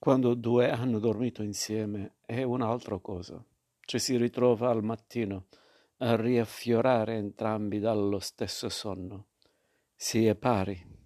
quando due hanno dormito insieme è un'altra cosa. Ci si ritrova al mattino a riaffiorare entrambi dallo stesso sonno. Si è pari.